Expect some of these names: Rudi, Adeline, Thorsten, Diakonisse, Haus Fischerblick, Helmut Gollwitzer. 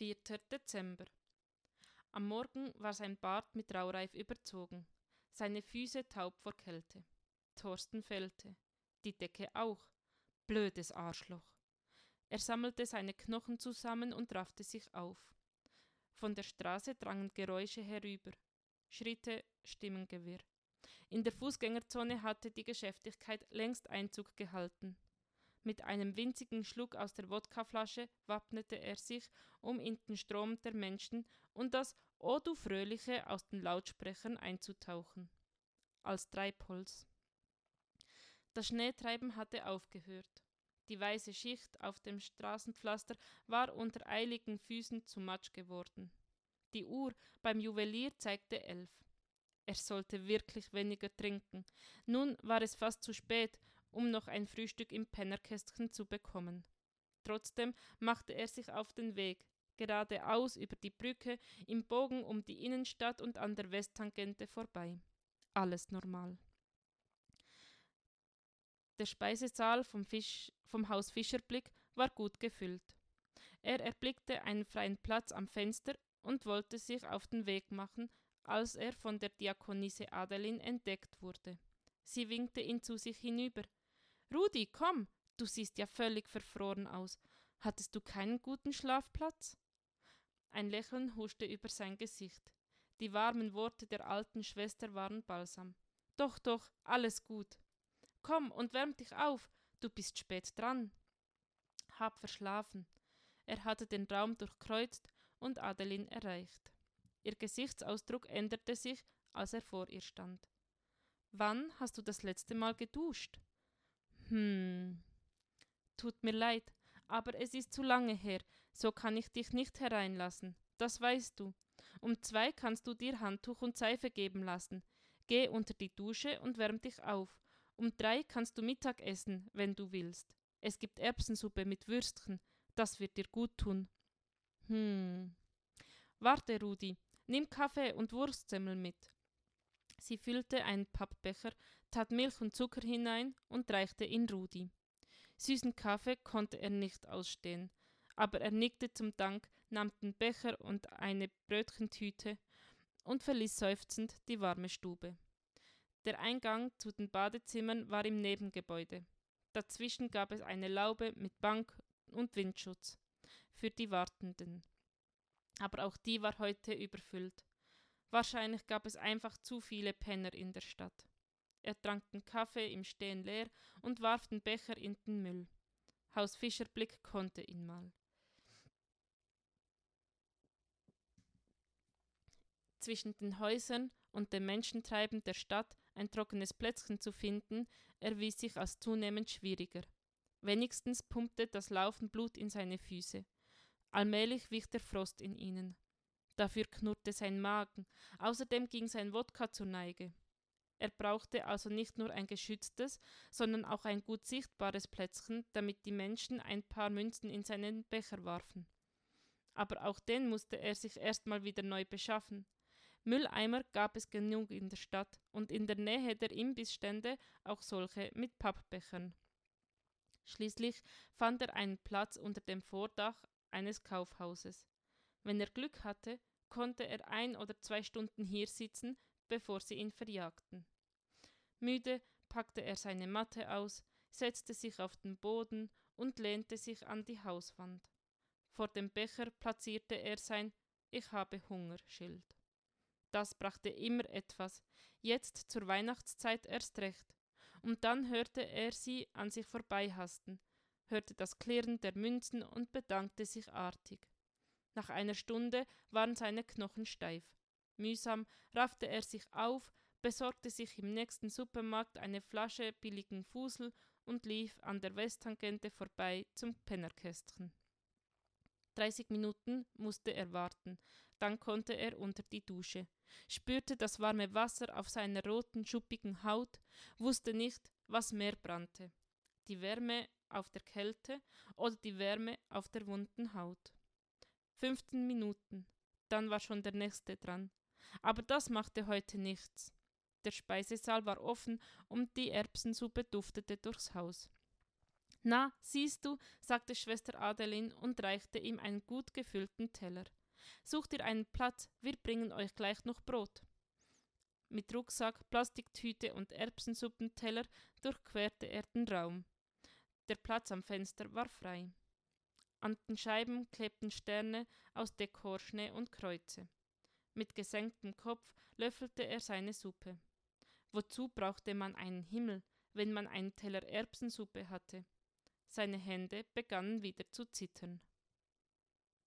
4. Dezember. Am Morgen war sein Bart mit Raureif überzogen, seine Füße taub vor Kälte. Thorsten fehlte. Die Decke auch. Blödes Arschloch. Er sammelte seine Knochen zusammen und raffte sich auf. Von der Straße drangen Geräusche herüber. Schritte, Stimmengewirr. In der Fußgängerzone hatte die Geschäftigkeit längst Einzug gehalten. Mit einem winzigen Schluck aus der Wodkaflasche wappnete er sich, um in den Strom der Menschen und das „O du Fröhliche" aus den Lautsprechern einzutauchen. Als Treibholz. Das Schneetreiben hatte aufgehört. Die weiße Schicht auf dem Straßenpflaster war unter eiligen Füßen zu Matsch geworden. Die Uhr beim Juwelier zeigte 11. Er sollte wirklich weniger trinken. Nun war es fast zu spät, um noch ein Frühstück im Pennerkästchen zu bekommen. Trotzdem machte er sich auf den Weg, geradeaus über die Brücke, im Bogen um die Innenstadt und an der Westtangente vorbei. Alles normal. Der Speisesaal vom Haus Fischerblick war gut gefüllt. Er erblickte einen freien Platz am Fenster und wollte sich auf den Weg machen, als er von der Diakonisse Adeline entdeckt wurde. Sie winkte ihn zu sich hinüber. »Rudi, komm, du siehst ja völlig verfroren aus. Hattest du keinen guten Schlafplatz?« Ein Lächeln huschte über sein Gesicht. Die warmen Worte der alten Schwester waren Balsam. »Doch, doch, alles gut. Komm und wärm dich auf, du bist spät dran.« Hab verschlafen. Er hatte den Raum durchkreuzt und Adeline erreicht. Ihr Gesichtsausdruck änderte sich, als er vor ihr stand. »Wann hast du das letzte Mal geduscht?« »Tut mir leid, aber es ist zu lange her, so kann ich dich nicht hereinlassen, das weißt du. Um 2 kannst du dir Handtuch und Seife geben lassen. Geh unter die Dusche und wärm dich auf. Um 3 kannst du Mittag essen, wenn du willst. Es gibt Erbsensuppe mit Würstchen, das wird dir gut tun.« »Warte, Rudi, nimm Kaffee und Wurstsemmel mit.« Sie füllte einen Pappbecher, tat Milch und Zucker hinein und reichte ihn Rudi. Süßen Kaffee konnte er nicht ausstehen, aber er nickte zum Dank, nahm den Becher und eine Brötchentüte und verließ seufzend die warme Stube. Der Eingang zu den Badezimmern war im Nebengebäude. Dazwischen gab es eine Laube mit Bank und Windschutz für die Wartenden. Aber auch die war heute überfüllt. Wahrscheinlich gab es einfach zu viele Penner in der Stadt. Er trank den Kaffee im Stehen leer und warf den Becher in den Müll. Haus Fischerblick konnte ihn mal. Zwischen den Häusern und dem Menschentreiben der Stadt ein trockenes Plätzchen zu finden, erwies sich als zunehmend schwieriger. Wenigstens pumpte das Laufen Blut in seine Füße. Allmählich wich der Frost in ihnen. Dafür knurrte sein Magen, außerdem ging sein Wodka zur Neige. Er brauchte also nicht nur ein geschütztes, sondern auch ein gut sichtbares Plätzchen, damit die Menschen ein paar Münzen in seinen Becher warfen. Aber auch den musste er sich erstmal wieder neu beschaffen. Mülleimer gab es genug in der Stadt und in der Nähe der Imbissstände auch solche mit Pappbechern. Schließlich fand er einen Platz unter dem Vordach eines Kaufhauses. Wenn er Glück hatte, konnte er 1 oder 2 Stunden hier sitzen, bevor sie ihn verjagten. Müde packte er seine Matte aus, setzte sich auf den Boden und lehnte sich an die Hauswand. Vor dem Becher platzierte er sein „Ich habe Hunger"-Schild. Das brachte immer etwas, jetzt zur Weihnachtszeit erst recht. Und dann hörte er sie an sich vorbeihasten, hörte das Klirren der Münzen und bedankte sich artig. Nach einer Stunde waren seine Knochen steif. Mühsam raffte er sich auf, besorgte sich im nächsten Supermarkt eine Flasche billigen Fusel und lief an der Westtangente vorbei zum Pennerkästchen. 30 Minuten musste er warten, dann konnte er unter die Dusche, spürte das warme Wasser auf seiner roten, schuppigen Haut, wusste nicht, was mehr brannte. Die Wärme auf der Kälte oder die Wärme auf der wunden Haut. 15 Minuten, dann war schon der nächste dran. Aber das machte heute nichts. Der Speisesaal war offen und die Erbsensuppe duftete durchs Haus. »Na, siehst du«, sagte Schwester Adeline und reichte ihm einen gut gefüllten Teller. »Such dir einen Platz, wir bringen euch gleich noch Brot.« Mit Rucksack, Plastiktüte und Erbsensuppenteller durchquerte er den Raum. Der Platz am Fenster war frei. An den Scheiben klebten Sterne aus Dekorschnee und Kreuze. Mit gesenktem Kopf löffelte er seine Suppe. Wozu brauchte man einen Himmel, wenn man einen Teller Erbsensuppe hatte? Seine Hände begannen wieder zu zittern.